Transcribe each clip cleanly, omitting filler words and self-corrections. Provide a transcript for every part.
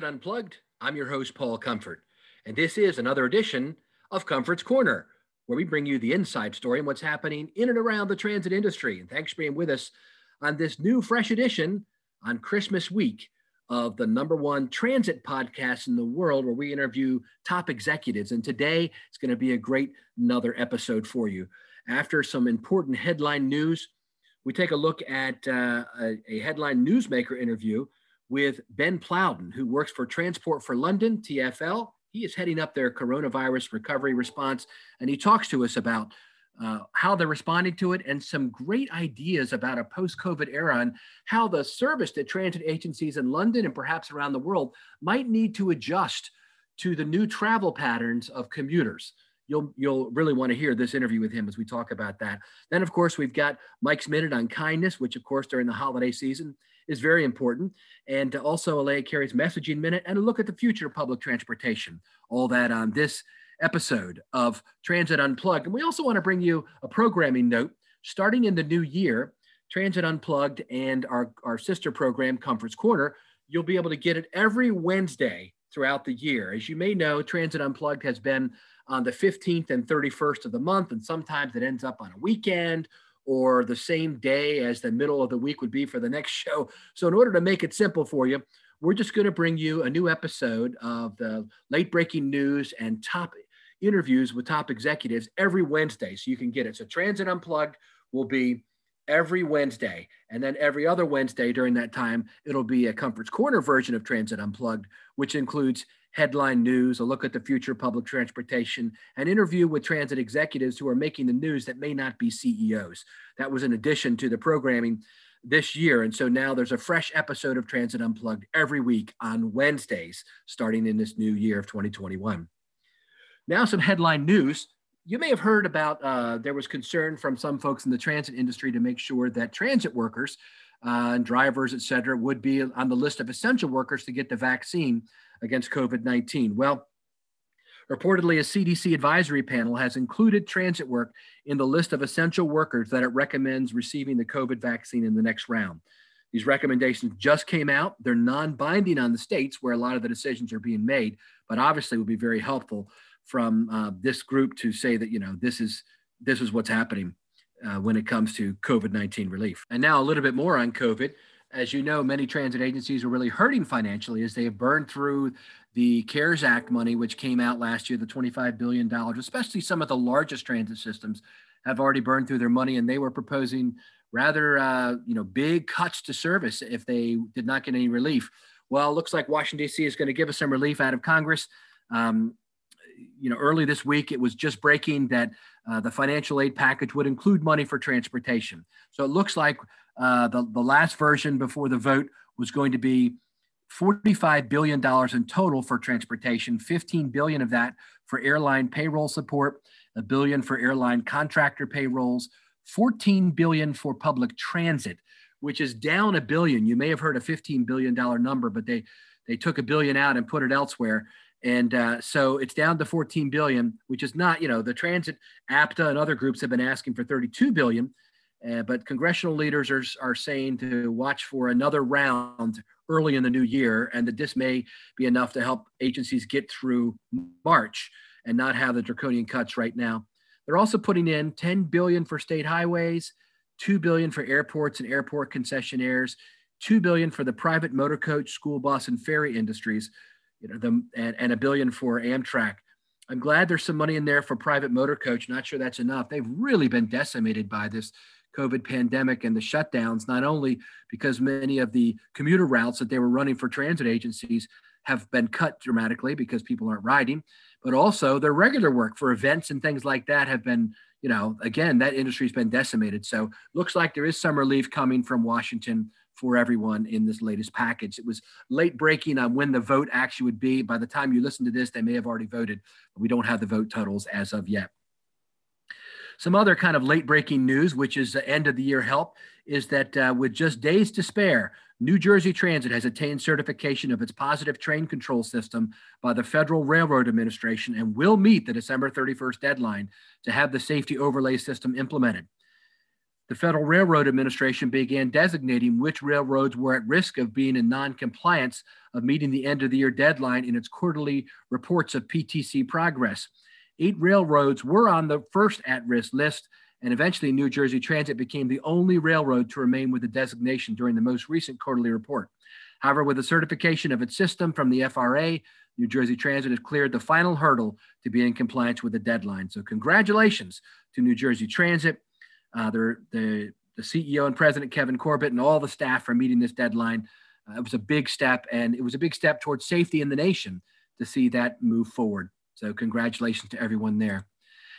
Transit Unplugged. I'm your host, Paul Comfort, and this is another edition of Comfort's Corner, where we bring you the inside story and what's happening in and around the transit industry. And thanks for being with us on this new, fresh edition on Christmas week of the #1 transit podcast in the world, where we interview top executives. And today, it's going to be a great another episode for you. After some important headline news, we take a look at a headline newsmaker interview with Ben Plowden, who works for Transport for London, TFL. He is heading up their coronavirus recovery response, and he talks to us about how they're responding to it and some great ideas about a post-COVID era and how the service that transit agencies in London and perhaps around the world might need to adjust to the new travel patterns of commuters. You'll really want to hear this interview with him as we talk about that. Then, of course, we've got Mike's Minute on kindness, which, of course, during the holiday season is very important. And also, Alea Carey's Messaging Minute and a look at the future of public transportation. All that on this episode of Transit Unplugged. And we also want to bring you a programming note. Starting in the new year, Transit Unplugged and our sister program, Comfort's Corner, you'll be able to get it every Wednesday throughout the year. As you may know, Transit Unplugged has been on the 15th and 31st of the month, and sometimes it ends up on a weekend or the same day as the middle of the week would be for the next show. So in order to make it simple for you, we're just going to bring you a new episode of the late breaking news and top interviews with top executives every Wednesday, so you can get it. So Transit Unplugged will be every Wednesday, and then every other Wednesday during that time, it'll be a Comfort's Corner version of Transit Unplugged, which includes headline news, a look at the future of public transportation, an interview with transit executives who are making the news that may not be CEOs. That was in addition to the programming this year. And so now there's a fresh episode of Transit Unplugged every week on Wednesdays, starting in this new year of 2021. Now some headline news. You may have heard about, there was concern from some folks in the transit industry to make sure that transit workers and drivers, et cetera, would be on the list of essential workers to get the vaccine against COVID-19. Well, reportedly, a CDC advisory panel has included transit work in the list of essential workers that it recommends receiving the COVID vaccine in the next round. These recommendations just came out. They're non-binding on the states where a lot of the decisions are being made, but obviously would be very helpful from this group to say that, you know, this is what's happening when it comes to COVID-19 relief. And now a little bit more on COVID. As you know, many transit agencies are really hurting financially as they have burned through the CARES Act money, which came out last year, the $25 billion, especially some of the largest transit systems have already burned through their money, and they were proposing rather big cuts to service if they did not get any relief. Well, it looks like Washington, D.C. is going to give us some relief out of Congress. Early this week, it was just breaking that the financial aid package would include money for transportation. So it looks like the last version before the vote was going to be $45 billion in total for transportation, $15 billion of that for airline payroll support, $1 billion for airline contractor payrolls, $14 billion for public transit, which is down $1 billion. You may have heard a $15 billion number, but they took $1 billion out and put it elsewhere. And so it's down to $14 billion, which is not, the transit, APTA and other groups have been asking for $32 billion, but congressional leaders are saying to watch for another round early in the new year, and that this may be enough to help agencies get through March and not have the draconian cuts right now. They're also putting in $10 billion for state highways, $2 billion for airports and airport concessionaires, $2 billion for the private motor coach, school bus, and ferry industries, and $1 billion for Amtrak. I'm glad there's some money in there for private motor coach. Not sure that's enough. They've really been decimated by this COVID pandemic and the shutdowns, not only because many of the commuter routes that they were running for transit agencies have been cut dramatically because people aren't riding, but also their regular work for events and things like that have been, again, that industry's been decimated. So looks like there is some relief coming from Washington for everyone in this latest package. It was late breaking on when the vote actually would be. By the time you listen to this, they may have already voted, but we don't have the vote totals as of yet. Some other kind of late breaking news, which is the end of the year help, is that with just days to spare, New Jersey Transit has attained certification of its positive train control system by the Federal Railroad Administration and will meet the December 31st deadline to have the safety overlay system implemented. the Federal Railroad Administration began designating which railroads were at risk of being in non-compliance of meeting the end of the year deadline in its quarterly reports of PTC progress. 8 railroads were on the first at-risk list, and eventually New Jersey Transit became the only railroad to remain with the designation during the most recent quarterly report. However, with the certification of its system from the FRA, New Jersey Transit has cleared the final hurdle to be in compliance with the deadline. So congratulations to New Jersey Transit. The CEO and President Kevin Corbett and all the staff for meeting this deadline. It was a big step, and it was a big step towards safety in the nation to see that move forward. So congratulations to everyone there.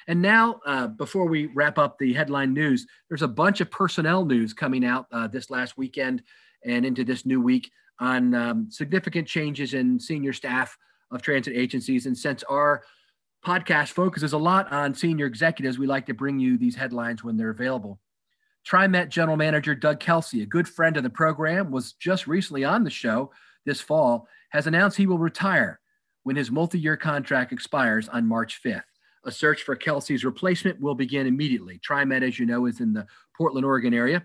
And now, before we wrap up the headline news, there's a bunch of personnel news coming out this last weekend and into this new week on significant changes in senior staff of transit agencies. And since our podcast focuses a lot on senior executives, we like to bring you these headlines when they're available. TriMet General Manager Doug Kelsey, a good friend of the program, was just recently on the show this fall, has announced he will retire when his multi-year contract expires on March 5th. A search for Kelsey's replacement will begin immediately. TriMet, as you know, is in the Portland, Oregon area.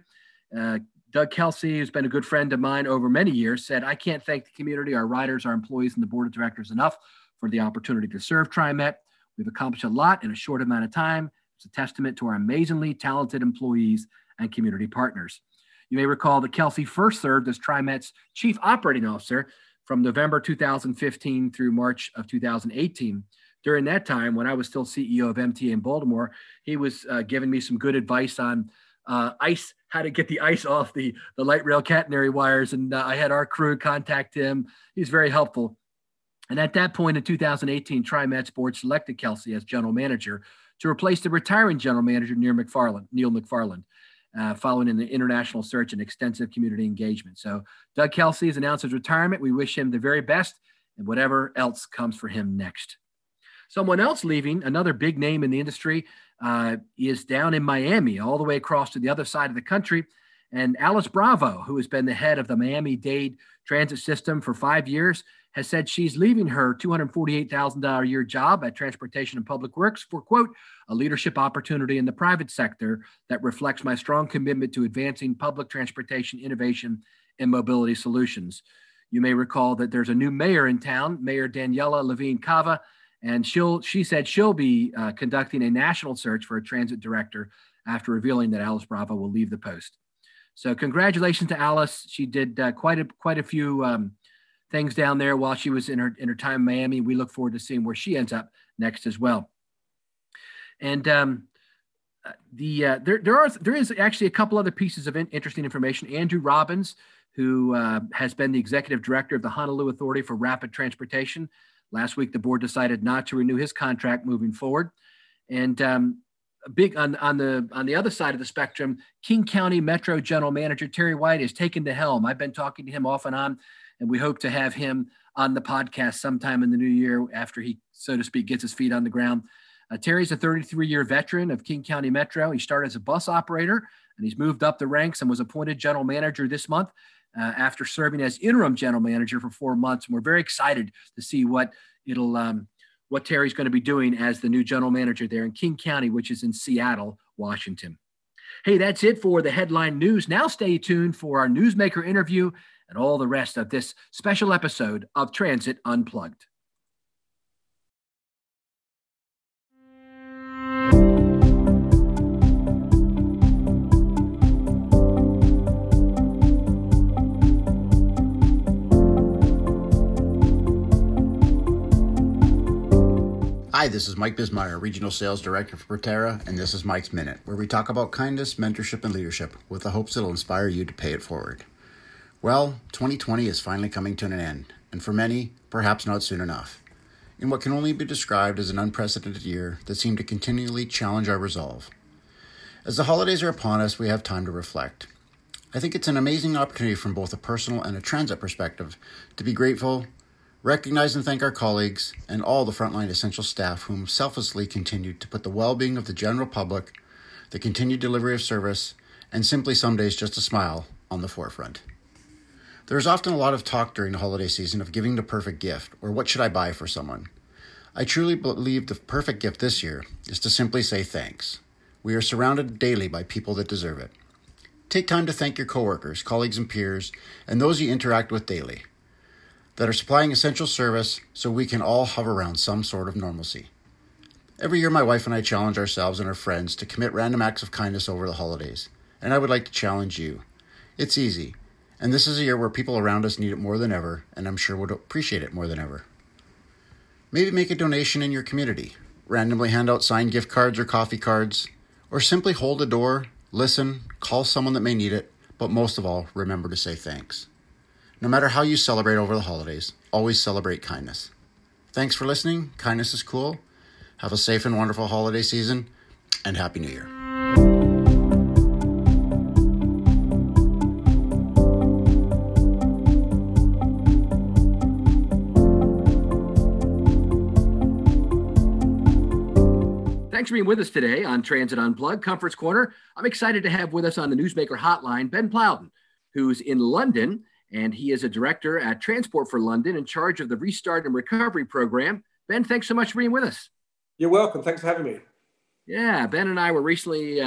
Doug Kelsey, who's been a good friend of mine over many years, said, "I can't thank the community, our riders, our employees, and the board of directors enough for the opportunity to serve TriMet. We've accomplished a lot in a short amount of time. It's a testament to our amazingly talented employees and community partners." You may recall that Kelsey first served as TriMet's Chief Operating Officer from November 2015 through March of 2018. During that time, when I was still CEO of MTA in Baltimore, he was giving me some good advice on ice, how to get the ice off the light rail catenary wires. And I had our crew contact him. He's very helpful. And at that point in 2018, TriMet's board selected Kelsey as general manager to replace the retiring general manager, Neil McFarlane, following in the international search and extensive community engagement. So Doug Kelsey has announced his retirement. We wish him the very best and whatever else comes for him next. Someone else leaving, another big name in the industry, is down in Miami, all the way across to the other side of the country. And Alice Bravo, who has been the head of the Miami-Dade transit system for 5 years, has said she's leaving her $248,000 a year job at Transportation and Public Works for, quote, "a leadership opportunity in the private sector that reflects my strong commitment to advancing public transportation innovation and mobility solutions." You may recall that there's a new mayor in town, Mayor Daniela Levine-Cava, and she said she'll be conducting a national search for a transit director after revealing that Alice Bravo will leave the post. So congratulations to Alice. She did quite a few things down there while she was in her time in Miami. We look forward to seeing where she ends up next as well. And there is actually a couple other pieces of interesting information. Andrew Robbins, who has been the executive director of the Honolulu Authority for Rapid Transportation. Last week, the board decided not to renew his contract moving forward. And on the other side of the spectrum, King County Metro General Manager Terry White is taking the helm. I've been talking to him off and on, and we hope to have him on the podcast sometime in the new year after he, so to speak, gets his feet on the ground. Terry's a 33-year veteran of King County Metro. He started as a bus operator, and he's moved up the ranks and was appointed general manager this month after serving as interim general manager for 4 months. And we're very excited to see what Terry's going to be doing as the new general manager there in King County, which is in Seattle, Washington. Hey, that's it for the headline news. Now stay tuned for our newsmaker interview and all the rest of this special episode of Transit Unplugged. Hi, this is Mike Bismeyer, Regional Sales Director for Proterra, and this is Mike's Minute, where we talk about kindness, mentorship, and leadership with the hopes it'll inspire you to pay it forward. Well, 2020 is finally coming to an end, and for many, perhaps not soon enough. In what can only be described as an unprecedented year that seemed to continually challenge our resolve. As the holidays are upon us, we have time to reflect. I think it's an amazing opportunity from both a personal and a transit perspective to be grateful, recognize and thank our colleagues and all the frontline essential staff whom selflessly continued to put the well-being of the general public, the continued delivery of service, and simply some days just a smile on the forefront. There is often a lot of talk during the holiday season of giving the perfect gift or what should I buy for someone. I truly believe the perfect gift this year is to simply say thanks. We are surrounded daily by people that deserve it. Take time to thank your coworkers, colleagues and peers, and those you interact with daily that are supplying essential service so we can all hover around some sort of normalcy. Every year, my wife and I challenge ourselves and our friends to commit random acts of kindness over the holidays, and I would like to challenge you. It's easy, and this is a year where people around us need it more than ever, and I'm sure would appreciate it more than ever. Maybe make a donation in your community, randomly hand out signed gift cards or coffee cards, or simply hold a door, listen, call someone that may need it, but most of all, remember to say thanks. No matter how you celebrate over the holidays, always celebrate kindness. Thanks for listening. Kindness is cool. Have a safe and wonderful holiday season, and Happy New Year. Thanks for being with us today on Transit Unplugged, Comfort's Corner. I'm excited to have with us on the Newsmaker Hotline, Ben Plowden, who's in London, and he is a director at Transport for London in charge of the Restart and Recovery Program. Ben, thanks so much for being with us. You're welcome. Thanks for having me. Yeah, Ben and I were recently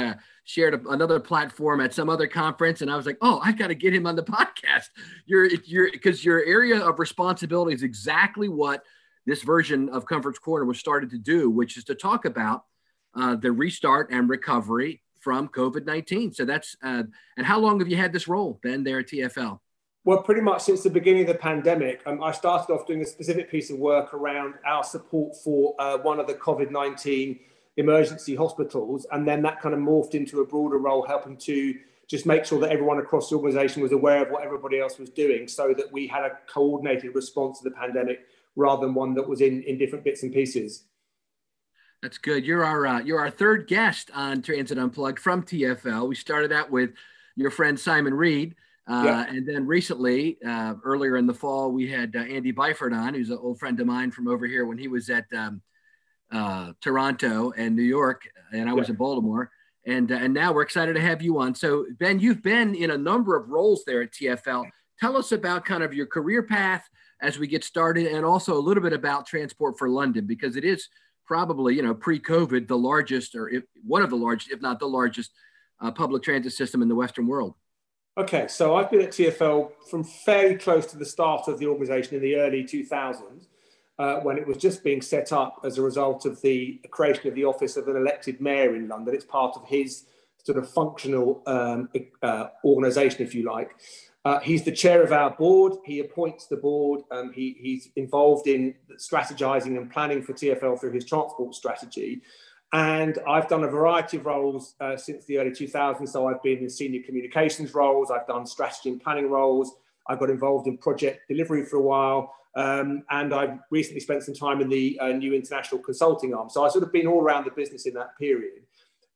shared another platform at some other conference, and I was like, oh, I've got to get him on the podcast. Because your area of responsibility is exactly what this version of Comfort's Corner was started to do, which is to talk about the restart and recovery from COVID-19. So that's, and how long have you had this role, Ben, there at TFL? Well, pretty much since the beginning of the pandemic. I started off doing a specific piece of work around our support for one of the COVID-19 emergency hospitals. And then that kind of morphed into a broader role, helping to just make sure that everyone across the organization was aware of what everybody else was doing so that we had a coordinated response to the pandemic rather than one that was in different bits and pieces. That's good. You're our third guest on Transit Unplugged from TFL. We started out with your friend Simon Reed. And then recently, earlier in the fall, we had Andy Byford on, who's an old friend of mine from over here when he was at Toronto and New York, and I was in Baltimore. And now we're excited to have you on. So, Ben, you've been in a number of roles there at TFL. Tell us about kind of your career path as we get started, and also a little bit about Transport for London, because it is probably, pre-COVID, the largest, or one of the largest, if not the largest, public transit system in the Western world. Okay, so I've been at TfL from fairly close to the start of the organisation in the early 2000s, when it was just being set up as a result of the creation of the office of an elected mayor in London. It's part of his sort of functional organisation, if you like. He's the chair of our board. He appoints the board. He's involved in strategising and planning for TfL through his transport strategy. And I've done a variety of roles since the early 2000s. So I've been in senior communications roles. I've done strategy and planning roles. I got involved in project delivery for a while. And I've recently spent some time in the new international consulting arm. So I've sort of been all around the business in that period.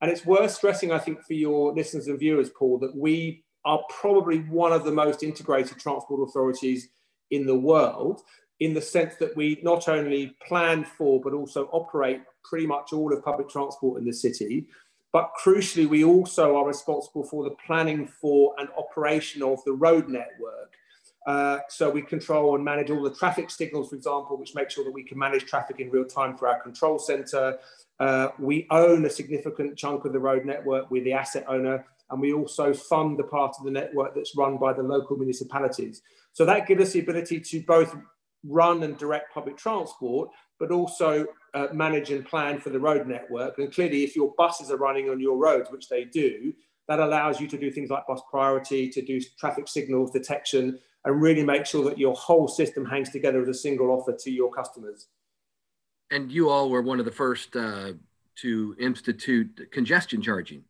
And it's worth stressing, I think, for your listeners and viewers, Paul, that we are probably one of the most integrated transport authorities in the world, in the sense that we not only plan for, but also operate pretty much all of public transport in the city. But crucially, we also are responsible for the planning for and operation of the road network. So we control and manage all the traffic signals, for example, which make sure that we can manage traffic in real time for our control centre. We own a significant chunk of the road network. We're the asset owner, and we also fund the part of the network that's run by the local municipalities. So that gives us the ability to both run and direct public transport, but also manage and plan for the road network. And clearly, if your buses are running on your roads, which they do, that allows you to do things like bus priority, to do traffic signals detection, and really make sure that your whole system hangs together as a single offer to your customers. And you all were one of the first to institute congestion charging.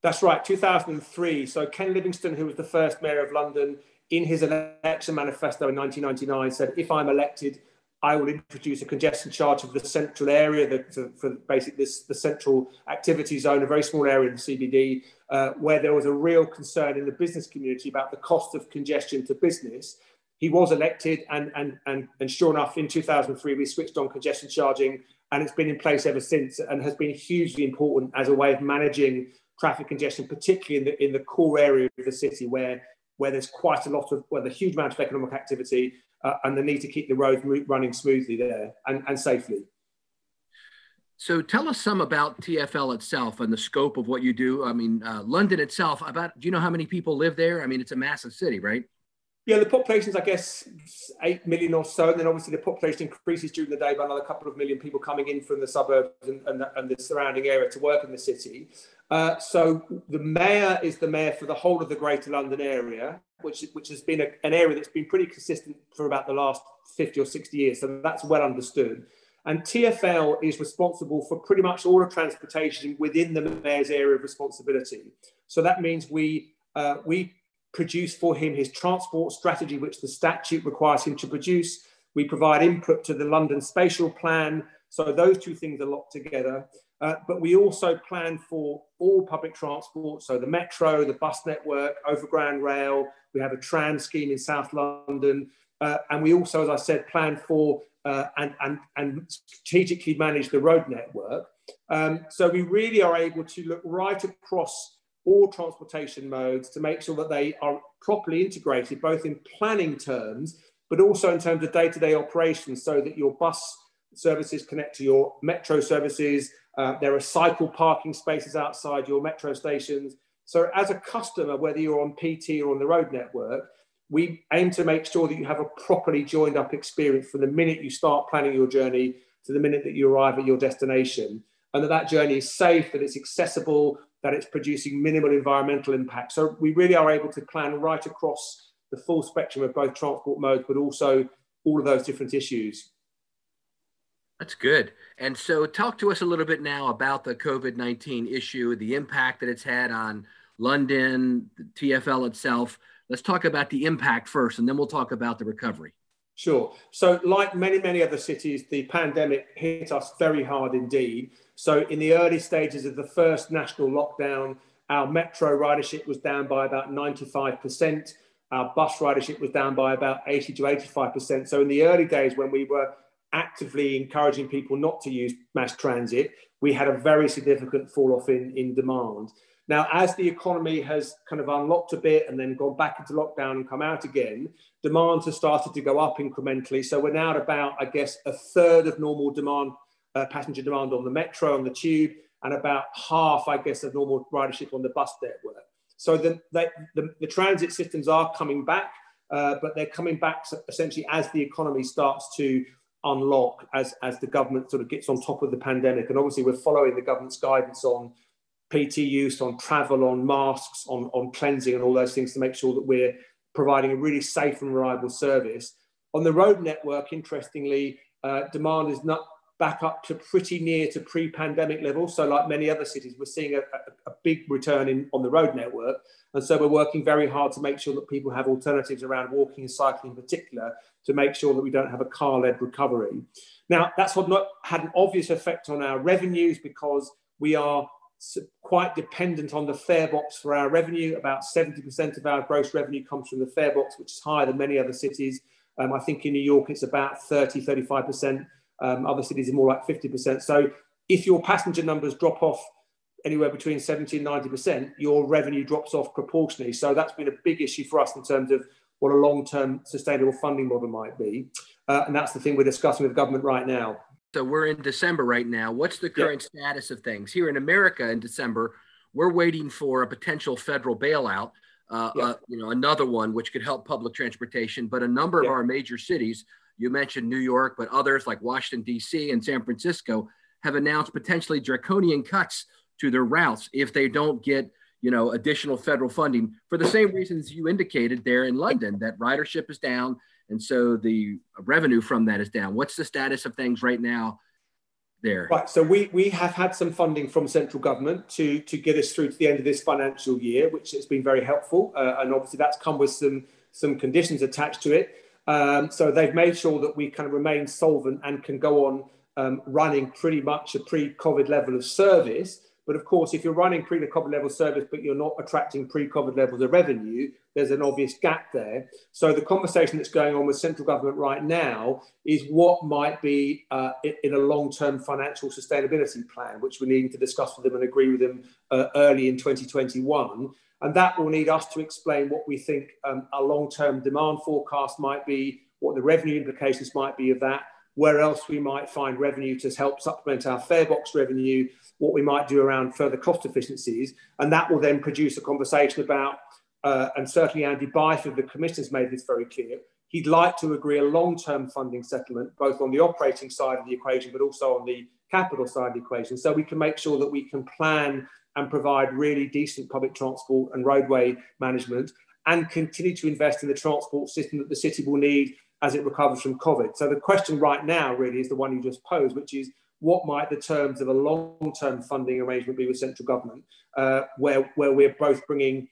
That's right, 2003. So Ken Livingstone, who was the first mayor of London, in his election manifesto in 1999 said, if I'm elected, I will introduce a congestion charge of the central area, the central activity zone, a very small area in the CBD, where there was a real concern in the business community about the cost of congestion to business. He was elected, and sure enough, in 2003, we switched on congestion charging, and it's been in place ever since and has been hugely important as a way of managing traffic congestion, particularly in the core area of the city where there's quite a lot of, a huge amount of economic activity and the need to keep the road running smoothly there and safely. So tell us some about TFL itself and the scope of what you do. I mean, London itself, do you know how many people live there? I mean, it's a massive city, right? Yeah, the population's, I guess, 8 million or so. And then obviously the population increases during the day by another couple of million people coming in from the suburbs and the surrounding area to work in the city. So the mayor is the mayor for the whole of the Greater London area, which has been an area that's been pretty consistent for about the last 50 or 60 years. So that's well understood. And TfL is responsible for pretty much all of transportation within the mayor's area of responsibility. So that means we produce for him his transport strategy, which the statute requires him to produce. We provide input to the London spatial plan. So those two things are locked together. But we also plan for all public transport. So the metro, the bus network, overground rail. We have a tram scheme in South London. And we also, as I said, plan for and strategically manage the road network. So we really are able to look right across all transportation modes to make sure that they are properly integrated, both in planning terms, but also in terms of day-to-day operations, so that your bus services connect to your metro services. There are cycle parking spaces outside your metro stations. So as a customer, whether you're on PT or on the road network, we aim to make sure that you have a properly joined up experience from the minute you start planning your journey to the minute that you arrive at your destination, and that that journey is safe, that it's accessible, that it's producing minimal environmental impact. So we really are able to plan right across the full spectrum of both transport modes, but also all of those different issues. That's good. And so talk to us a little bit now about the COVID-19 issue, the impact that it's had on London, the TfL itself. Let's talk about the impact first, and then we'll talk about the recovery. Sure. So like many, many other cities, the pandemic hit us very hard indeed. So in the early stages of the first national lockdown, our metro ridership was down by about 95%. Our bus ridership was down by about 80 to 85%. So in the early days when we were actively encouraging people not to use mass transit, we had a very significant fall off in demand. Now, as the economy has kind of unlocked a bit and then gone back into lockdown and come out again, demand has started to go up incrementally. So we're now at about, I guess, a third of normal demand, passenger demand on the metro, on the tube, and about half, I guess, of normal ridership on the bus network. So the transit systems are coming back, but they're coming back essentially as the economy starts to unlock, as the government sort of gets on top of the pandemic. And obviously we're following the government's guidance on PT use, on travel, on masks, on cleansing and all those things to make sure that we're providing a really safe and reliable service. On the road network, interestingly, demand is not back up to pretty near to pre-pandemic levels. So like many other cities, we're seeing a big return on the road network. And so we're working very hard to make sure that people have alternatives around walking and cycling in particular, to make sure that we don't have a car-led recovery. Now, that's had an obvious effect on our revenues, because we are quite dependent on the fare box for our revenue. About 70% of our gross revenue comes from the fare box, which is higher than many other cities. I think in New York, it's about 30, 35%. Other cities are more like 50%. So if your passenger numbers drop off anywhere between 70 and 90%, your revenue drops off proportionally. So that's been a big issue for us in terms of what a long-term sustainable funding model might be. And that's the thing we're discussing with the government right now. So we're in December right now. What's the current status of things? Here in America in December, we're waiting for a potential federal bailout, another one which could help public transportation. But a number of our major cities, you mentioned New York, but others like Washington, D.C. and San Francisco have announced potentially draconian cuts to their routes if they don't get, additional federal funding, for the same reasons you indicated there in London, that ridership is down. And so the revenue from that is down. What's the status of things right now there? Right, so we have had some funding from central government to get us through to the end of this financial year, which has been very helpful. And obviously that's come with some conditions attached to it. So they've made sure that we kind of remain solvent and can go on running pretty much a pre-COVID level of service. But of course, if you're running pre-COVID level service, but you're not attracting pre-COVID levels of revenue, there's an obvious gap there. So the conversation that's going on with central government right now is what might be in a long-term financial sustainability plan, which we need to discuss with them and agree with them early in 2021. And that will need us to explain what we think our long-term demand forecast might be, what the revenue implications might be of that, where else we might find revenue to help supplement our fare box revenue, what we might do around further cost efficiencies. And that will then produce a conversation about, and certainly Andy Byford, the commissioner's made this very clear, he'd like to agree a long-term funding settlement, both on the operating side of the equation, but also on the capital side of the equation, so we can make sure that we can plan and provide really decent public transport and roadway management and continue to invest in the transport system that the city will need as it recovers from COVID. So the question right now really is the one you just posed, which is what might the terms of a long-term funding arrangement be with central government, where we're both bringing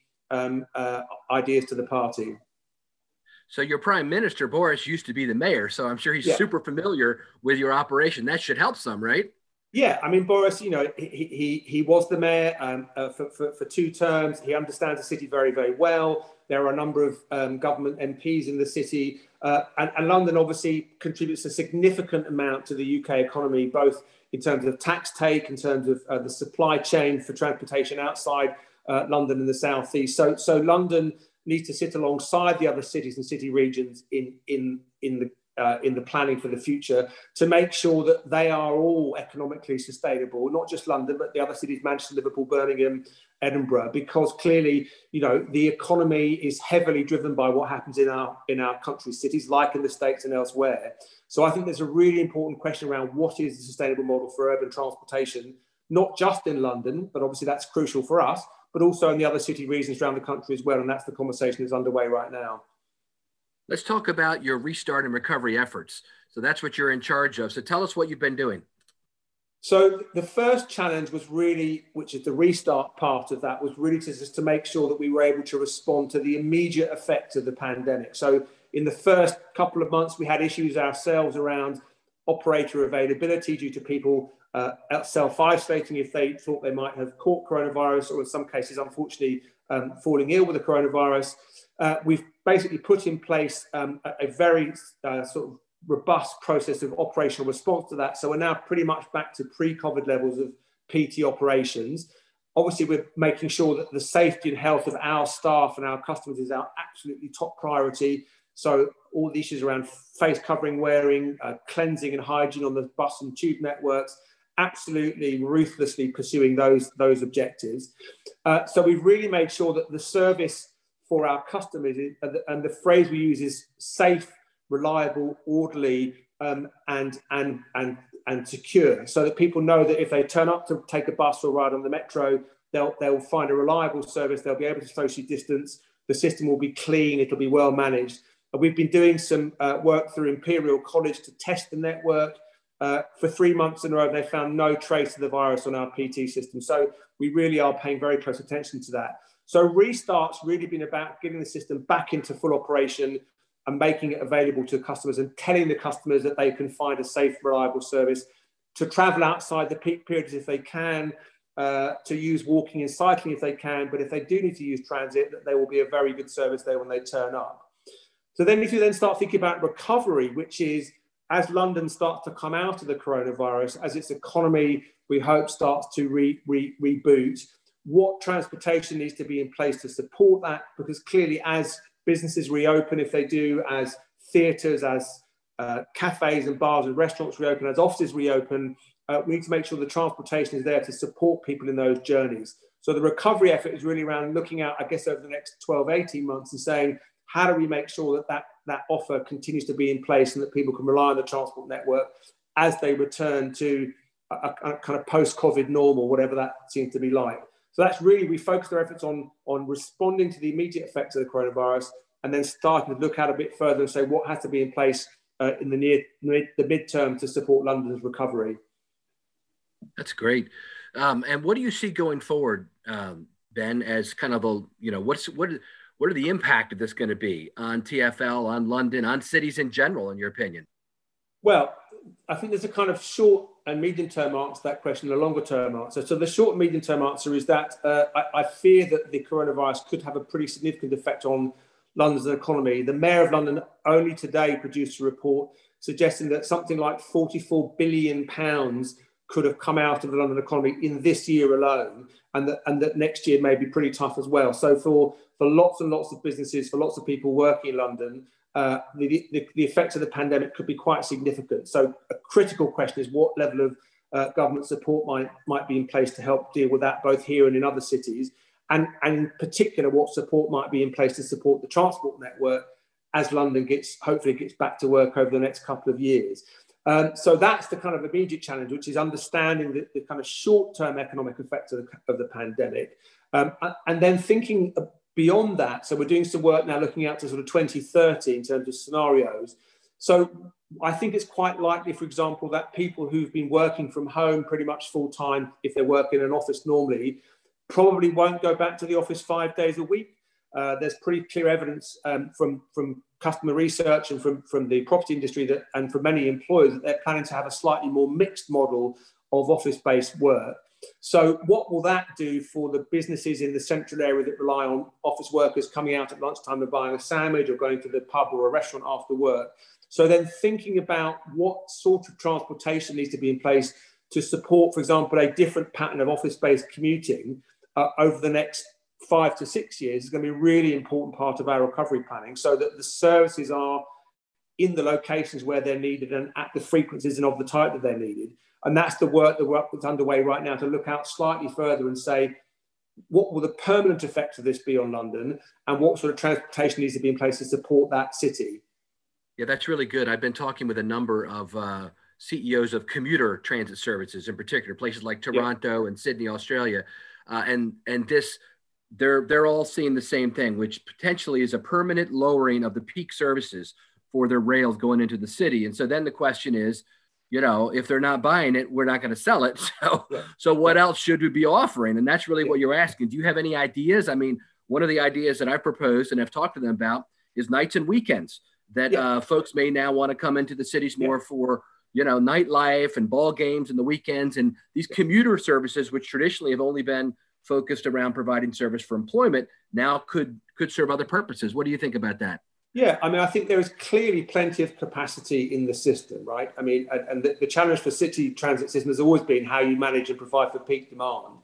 ideas to the party. So your Prime Minister, Boris, used to be the mayor, so I'm sure he's super familiar with your operation. That should help some, right? Yeah, I mean, Boris, you know, he was the mayor for 2 terms. He understands the city very, very well. There are a number of government MPs in the city. And London obviously contributes a significant amount to the UK economy, both in terms of tax take, in terms of the supply chain for transportation outside London and the South East. So London needs to sit alongside the other cities and city regions in the planning for the future to make sure that they are all economically sustainable, not just London, but the other cities, Manchester, Liverpool, Birmingham, Edinburgh, because clearly, you know, the economy is heavily driven by what happens in our country's cities, like in the States and elsewhere. So I think there's a really important question around what is the sustainable model for urban transportation, not just in London, but obviously that's crucial for us, but also in the other city regions around the country as well. And that's the conversation that's underway right now. Let's talk about your restart and recovery efforts. So that's what you're in charge of. So tell us what you've been doing. So the first challenge was really, which is the restart part of that, was really just to make sure that we were able to respond to the immediate effects of the pandemic. So in the first couple of months, we had issues ourselves around operator availability due to people self-isolating if they thought they might have caught coronavirus, or in some cases, unfortunately, falling ill with the coronavirus. We've basically put in place a very sort of robust process of operational response to that. So we're now pretty much back to pre-COVID levels of PT operations. Obviously, we're making sure that the safety and health of our staff and our customers is our absolutely top priority. So all the issues around face covering wearing, cleansing and hygiene on the bus and tube networks, absolutely ruthlessly pursuing those objectives. So we've really made sure that the service for our customers is, and the phrase we use is safe, reliable, orderly, and secure, so that people know that if they turn up to take a bus or ride on the metro, they'll find a reliable service, they'll be able to socially distance, the system will be clean, it'll be well managed. And we've been doing some work through Imperial College to test the network. For 3 months in a row, they found no trace of the virus on our PT system. So we really are paying very close attention to that. So restart's really been about getting the system back into full operation and making it available to customers and telling the customers that they can find a safe, reliable service, to travel outside the peak periods if they can, to use walking and cycling if they can, but if they do need to use transit, that there will be a very good service there when they turn up. So then if you then start thinking about recovery, which is, as London starts to come out of the coronavirus, as its economy, we hope, starts to reboot, what transportation needs to be in place to support that? Because clearly, as businesses reopen, if they do, as theatres, as cafes and bars and restaurants reopen, as offices reopen, we need to make sure the transportation is there to support people in those journeys. So the recovery effort is really around looking out, I guess, over the next 12, 18 months and saying, how do we make sure that offer continues to be in place and that people can rely on the transport network as they return to a kind of post-COVID normal, whatever that seems to be like. So that's really, we focused our efforts on responding to the immediate effects of the coronavirus and then starting to look out a bit further and say what has to be in place in the midterm to support London's recovery. That's great. And what do you see going forward, Ben, as kind of a, you know, what are the impact of this going to be on TfL, on London, on cities in general, in your opinion? Well, I think there's a kind of short and medium term answer to that question, and a longer term answer. So the short and medium term answer is that I fear that the coronavirus could have a pretty significant effect on London's economy. The Mayor of London only today produced a report suggesting that something like £44 billion could have come out of the London economy in this year alone, and that next year may be pretty tough as well. So for lots and lots of businesses, for lots of people working in London, the effects of the pandemic could be quite significant. So a critical question is what level of government support might be in place to help deal with that, both here and in other cities, and in particular what support might be in place to support the transport network as London hopefully gets back to work over the next couple of years. So that's the kind of immediate challenge, which is understanding the kind of short-term economic effects of the pandemic, and then thinking beyond that. So we're doing some work now looking out to sort of 2030 in terms of scenarios. So I think it's quite likely, for example, that people who've been working from home pretty much full-time, if they work in an office normally, probably won't go back to the office 5 days a week. There's pretty clear evidence from customer research and from the property industry that, and from many employers, that they're planning to have a slightly more mixed model of office-based work. So what will that do for the businesses in the central area that rely on office workers coming out at lunchtime and buying a sandwich or going to the pub or a restaurant after work? So then thinking about what sort of transportation needs to be in place to support, for example, a different pattern of office-based commuting over the next 5 to 6 years is going to be a really important part of our recovery planning, so that the services are in the locations where they're needed and at the frequencies and of the type that they're needed. And that's the work that's underway right now, to look out slightly further and say, what will the permanent effects of this be on London, and what sort of transportation needs to be in place to support that city? Yeah, that's really good. I've been talking with a number of CEOs of commuter transit services in particular, places like Toronto and Sydney, Australia, and this. They're all seeing the same thing, which potentially is a permanent lowering of the peak services for their rails going into the city. And so then the question is, you know, if they're not buying it, we're not going to sell it. So what else should we be offering? And that's really what you're asking. Do you have any ideas? I mean, one of the ideas that I've proposed and I've talked to them about is nights and weekends, that folks may now want to come into the cities more for, you know, nightlife and ball games and the weekends, and these commuter services, which traditionally have only been focused around providing service for employment, now could serve other purposes. What do you think about that? Yeah, I mean, I think there is clearly plenty of capacity in the system, right? I mean, and the challenge for city transit system has always been how you manage and provide for peak demand.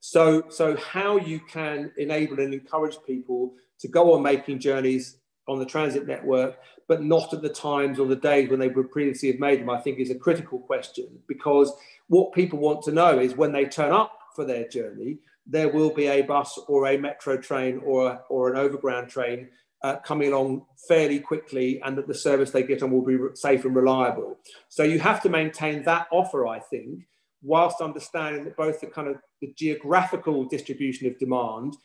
So how you can enable and encourage people to go on making journeys on the transit network, but not at the times or the days when they would previously have made them, I think is a critical question, because what people want to know is when they turn up for their journey, there will be a bus or a metro train or an overground train coming along fairly quickly, and that the service they get on will be safe and reliable. So you have to maintain that offer, I think, whilst understanding that both the kind of the geographical distribution of demand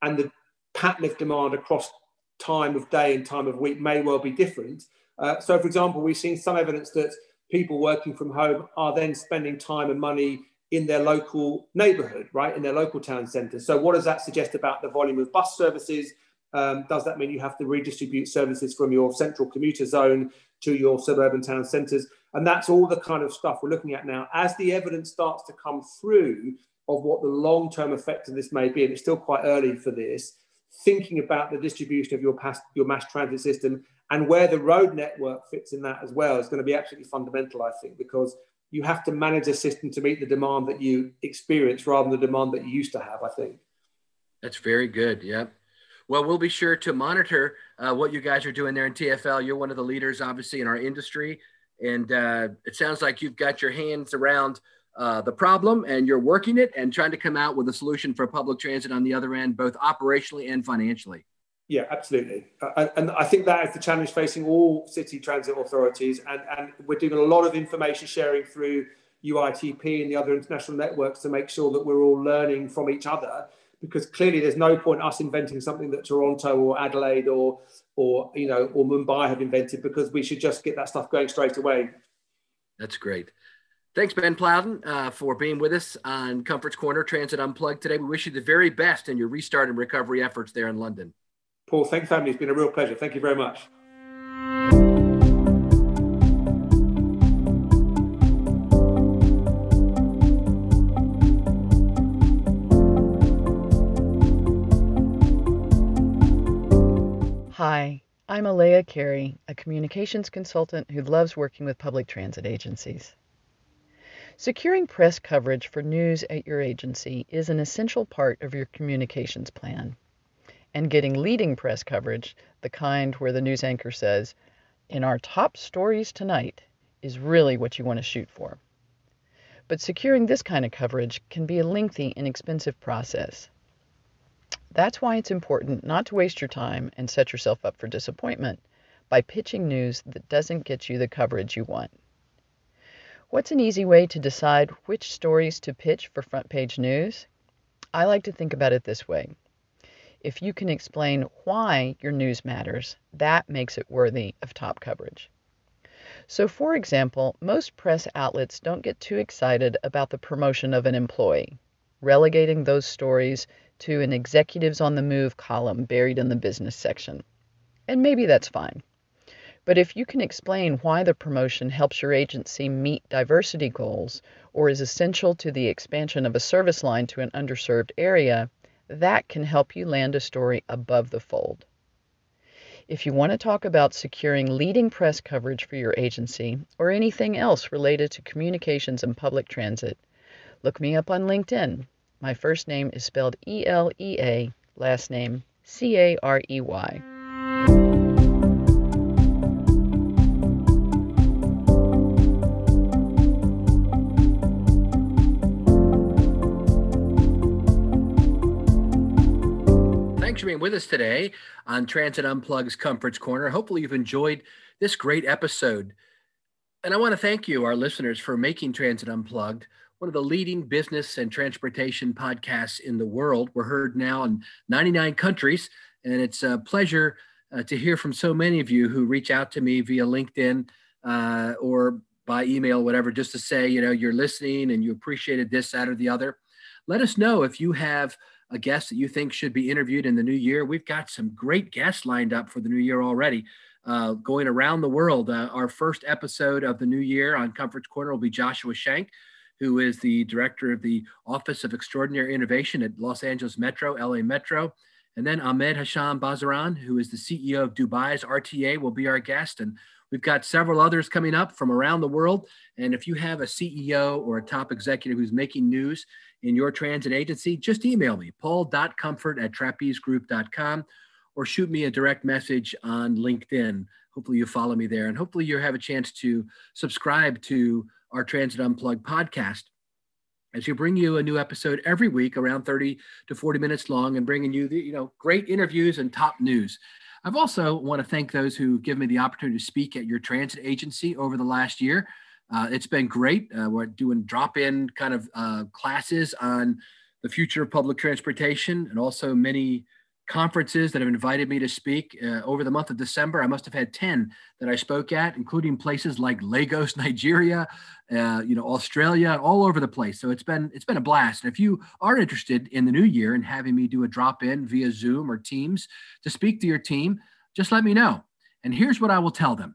and the pattern of demand across time of day and time of week may well be different. So, for example, we've seen some evidence that people working from home are then spending time and money in their local neighbourhood, right, in their local town centre. So what does that suggest about the volume of bus services? Does that mean you have to redistribute services from your central commuter zone to your suburban town centres? And that's all the kind of stuff we're looking at now. As the evidence starts to come through of what the long-term effect of this may be, and it's still quite early for this, thinking about the distribution of your mass transit system and where the road network fits in that as well is going to be absolutely fundamental, I think, because you have to manage a system to meet the demand that you experience rather than the demand that you used to have, I think. That's very good, yeah. Well, we'll be sure to monitor what you guys are doing there in TfL. You're one of the leaders, obviously, in our industry. And it sounds like you've got your hands around the problem, and you're working it and trying to come out with a solution for public transit on the other end, both operationally and financially. Yeah, absolutely. And I think that is the challenge facing all city transit authorities. And we're doing a lot of information sharing through UITP and the other international networks to make sure that we're all learning from each other, because clearly there's no point us inventing something that Toronto or Adelaide or you know, or Mumbai have invented, because we should just get that stuff going straight away. That's great. Thanks, Ben Plowden, for being with us on Comfort's Corner Transit Unplugged today. We wish you the very best in your restart and recovery efforts there in London. Paul, thank you, family. It's been a real pleasure. Thank you very much. Hi, I'm Alea Carey, a communications consultant who loves working with public transit agencies. Securing press coverage for news at your agency is an essential part of your communications plan. and getting leading press coverage, the kind where the news anchor says, "In our top stories tonight," is really what you want to shoot for. But securing this kind of coverage can be a lengthy and expensive process. That's why it's important not to waste your time and set yourself up for disappointment by pitching news that doesn't get you the coverage you want. What's an easy way to decide which stories to pitch for front page news? I like to think about it this way. If you can explain why your news matters, that makes it worthy of top coverage. So, for example, most press outlets don't get too excited about the promotion of an employee, relegating those stories to an executives on the move column buried in the business section. And maybe that's fine. But if you can explain why the promotion helps your agency meet diversity goals or is essential to the expansion of a service line to an underserved area, that can help you land a story above the fold. If you want to talk about securing leading press coverage for your agency or anything else related to communications and public transit, look me up on LinkedIn. My first name is spelled E-L-E-A, last name C-A-R-E-Y. Thanks for being with us today on Transit Unplugged's Comfort's Corner. Hopefully you've enjoyed this great episode. And I want to thank you, our listeners, for making Transit Unplugged one of the leading business and transportation podcasts in the world. We're heard now in 99 countries, and it's a pleasure to hear from so many of you who reach out to me via LinkedIn or by email, whatever, just to say, you know, you're listening and you appreciated this, that, or the other. Let us know if you have a guest that you think should be interviewed in the new year. We've got some great guests lined up for the new year already, going around the world. Our first episode of the new year on Comfort's Corner will be Joshua Shank, who is the director of the Office of Extraordinary Innovation at Los Angeles Metro, LA Metro. And then Ahmed Hasham Bazaran, who is the CEO of Dubai's RTA, will be our guest. And we've got several others coming up from around the world. And if you have a CEO or a top executive who's making news in your transit agency, just email me, paul.comfort@trapezegroup.com, or shoot me a direct message on LinkedIn. Hopefully you follow me there, and hopefully you have a chance to subscribe to our Transit Unplugged podcast, as we bring you a new episode every week, around 30 to 40 minutes long, and bringing you the, great interviews and top news. I've also want to thank those who give me the opportunity to speak at your transit agency over the last year. It's been great. We're doing drop-in kind of classes on the future of public transportation, and also many conferences that have invited me to speak over the month of December. I must have had 10 that I spoke at, including places like Lagos, Nigeria, Australia, all over the place. So it's been a blast. And if you are interested in the new year and having me do a drop-in via Zoom or Teams to speak to your team, just let me know. And here's what I will tell them.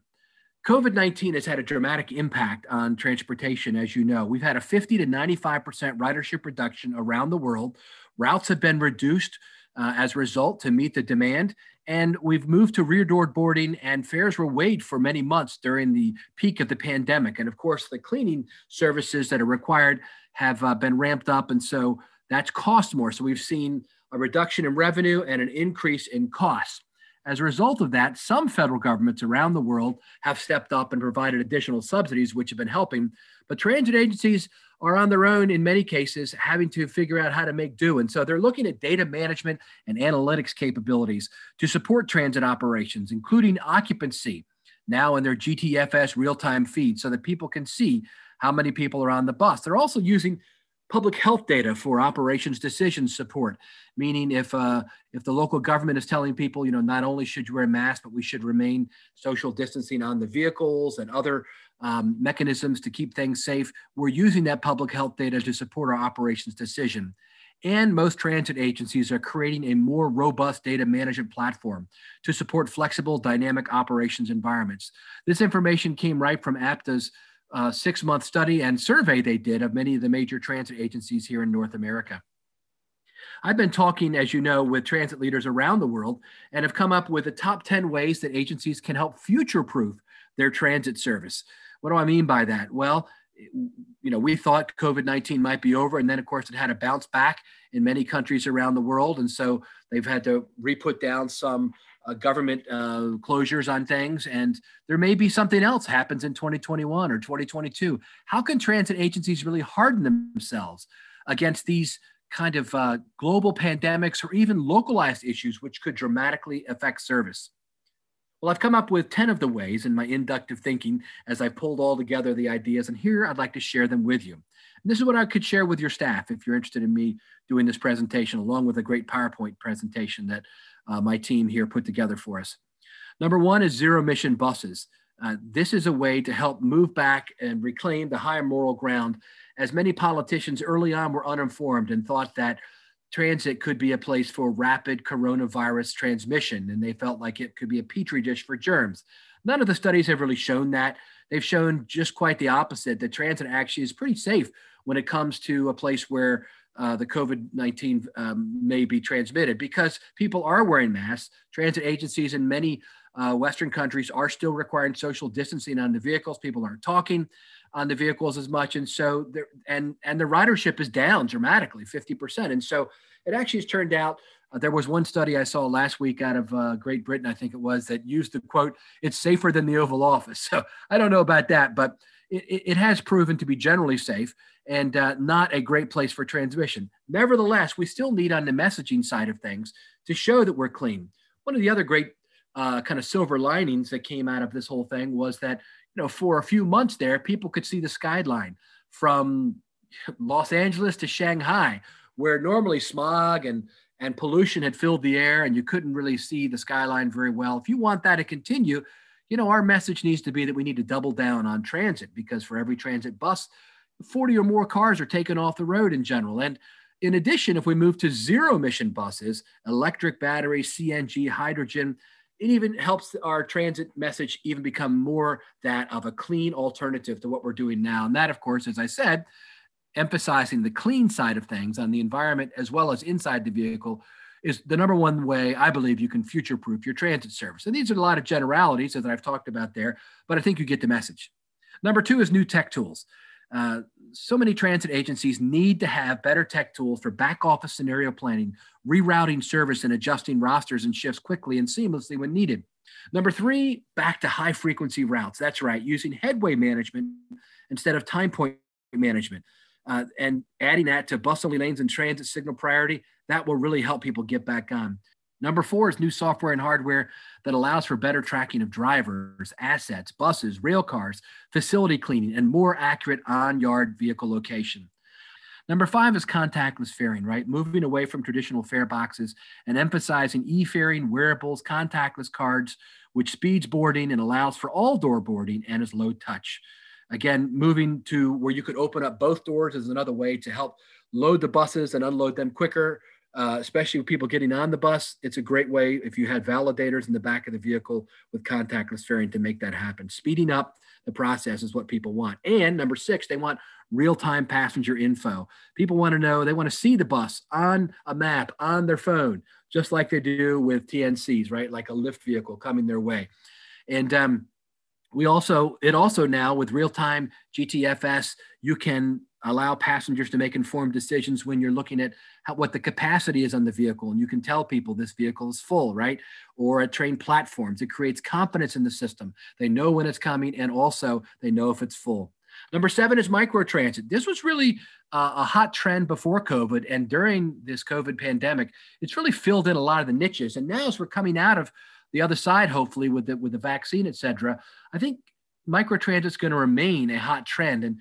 COVID-19 has had a dramatic impact on transportation, as you know. We've had a 50 to 95% ridership reduction around the world. Routes have been reduced as a result to meet the demand. And we've moved to rear door boarding, and fares were waived for many months during the peak of the pandemic. And of course, the cleaning services that are required have been ramped up. And so that's cost more. So we've seen a reduction in revenue and an increase in costs. As a result of that, some federal governments around the world have stepped up and provided additional subsidies, which have been helping. But transit agencies are on their own in many cases, having to figure out how to make do. And so they're looking at data management and analytics capabilities to support transit operations, including occupancy, now in their GTFS real-time feed, so that people can see how many people are on the bus. They're also using public health data for operations decision support, meaning if the local government is telling people, not only should you wear a mask, but we should remain social distancing on the vehicles and other mechanisms to keep things safe, we're using that public health data to support our operations decision. And most transit agencies are creating a more robust data management platform to support flexible, dynamic operations environments. This information came right from APTA's 6-month study and survey they did of many of the major transit agencies here in North America. I've been talking, as you know, with transit leaders around the world and have come up with the top 10 ways that agencies can help future-proof their transit service. What do I mean by that? Well, you know, we thought COVID-19 might be over. And then, of course, it had a bounce back in many countries around the world. And so they've had to re-put down some government closures on things. And there may be something else happens in 2021 or 2022. How can transit agencies really harden themselves against these kind of global pandemics or even localized issues which could dramatically affect service? Well, I've come up with 10 of the ways in my inductive thinking as I pulled all together the ideas, and here I'd like to share them with you. And this is what I could share with your staff if you're interested in me doing this presentation, along with a great PowerPoint presentation that my team here put together for us. Number one is zero-emission buses. This is a way to help move back and reclaim the higher moral ground, as many politicians early on were uninformed and thought that transit could be a place for rapid coronavirus transmission, and they felt like it could be a petri dish for germs. None of the studies have really shown that. They've shown just quite the opposite, that transit actually is pretty safe when it comes to a place where the COVID-19 may be transmitted, because people are wearing masks. Transit agencies in many Western countries are still requiring social distancing on the vehicles. People aren't talking on the vehicles as much. And so, and the ridership is down dramatically, 50%. And so it actually has turned out, there was one study I saw last week out of Great Britain, I think it was, that used the quote, "It's safer than the Oval Office." So I don't know about that, but it has proven to be generally safe and not a great place for transmission. Nevertheless, we still need, on the messaging side of things, to show that we're clean. One of the other great kind of silver linings that came out of this whole thing was that, you know, for a few months there, people could see the skyline from Los Angeles to Shanghai, where normally smog and pollution had filled the air and you couldn't really see the skyline very well. If you want that to continue, you know, our message needs to be that we need to double down on transit, because for every transit bus, 40 or more cars are taken off the road in general. And in addition, if we move to zero emission buses, electric batteries, CNG, hydrogen, it even helps our transit message even become more that of a clean alternative to what we're doing now. And that, of course, as I said, emphasizing the clean side of things on the environment as well as inside the vehicle is the number one way I believe you can future-proof your transit service. And these are a lot of generalities that I've talked about there, but I think you get the message. Number two is new tech tools. So many transit agencies need to have better tech tools for back office scenario planning, rerouting service, and adjusting rosters and shifts quickly and seamlessly when needed. Number three, back to high frequency routes. That's right, using headway management instead of time point management, and adding that to bus only lanes and transit signal priority. That will really help people get back on. Number four is new software and hardware that allows for better tracking of drivers, assets, buses, rail cars, facility cleaning, and more accurate on-yard vehicle location. Number five is contactless fairing, right? Moving away from traditional fare boxes and emphasizing e-fairing, wearables, contactless cards, which speeds boarding and allows for all door boarding and is low touch. Again, moving to where you could open up both doors is another way to help load the buses and unload them quicker. Especially with people getting on the bus, it's a great way if you had validators in the back of the vehicle with contactless fairing to make that happen. Speeding up the process is what people want. And number six, they want real-time passenger info. People want to know, they want to see the bus on a map on their phone, just like they do with TNCs, right? Like a Lyft vehicle coming their way. And it also now with real-time GTFS, you can allow passengers to make informed decisions when you're looking at what the capacity is on the vehicle. And you can tell people this vehicle is full, right? Or at train platforms, it creates confidence in the system. They know when it's coming, and also they know if it's full. Number seven is microtransit. This was really a hot trend before COVID. And during this COVID pandemic, it's really filled in a lot of the niches. And now as we're coming out of the other side, hopefully with the vaccine, et cetera, I think microtransit is going to remain a hot trend. And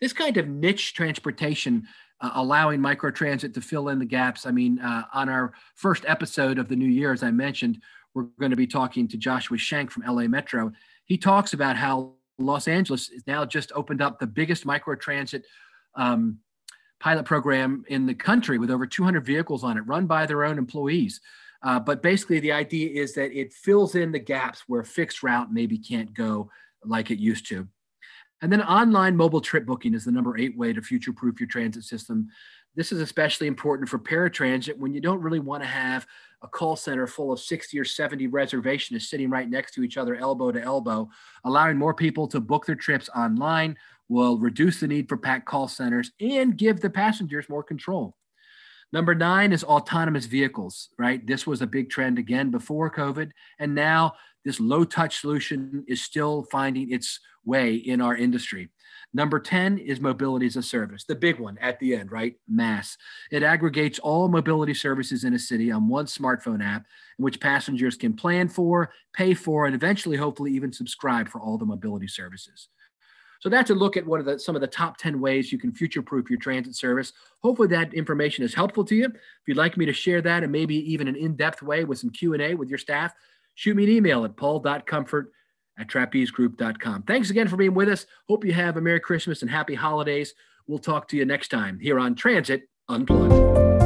this kind of niche transportation, allowing microtransit to fill in the gaps. I mean, on our first episode of the new year, as I mentioned, we're going to be talking to Joshua Shank from LA Metro. He talks about how Los Angeles is now just opened up the biggest microtransit pilot program in the country with over 200 vehicles on it, run by their own employees. But basically the idea is that it fills in the gaps where fixed route maybe can't go like it used to. And then online mobile trip booking is the number 8 way to future-proof your transit system. This is especially important for paratransit when you don't really want to have a call center full of 60 or 70 reservationists sitting right next to each other, elbow to elbow, allowing more people to book their trips online will reduce the need for packed call centers and give the passengers more control. Number 9 is autonomous vehicles, right? This was a big trend again before COVID, and now this low-touch solution is still finding its way in our industry. Number 10 is mobility as a service, the big one at the end, right? MaaS. It aggregates all mobility services in a city on one smartphone app, in which passengers can plan for, pay for, and eventually, hopefully, even subscribe for all the mobility services. So that's a look at what are some of the top 10 ways you can future-proof your transit service. Hopefully that information is helpful to you. If you'd like me to share that and maybe even an in-depth way with some Q&A with your staff, shoot me an email at paul.comfort@trapezegroup.com. Thanks again for being with us. Hope you have a Merry Christmas and Happy Holidays. We'll talk to you next time here on Transit Unplugged.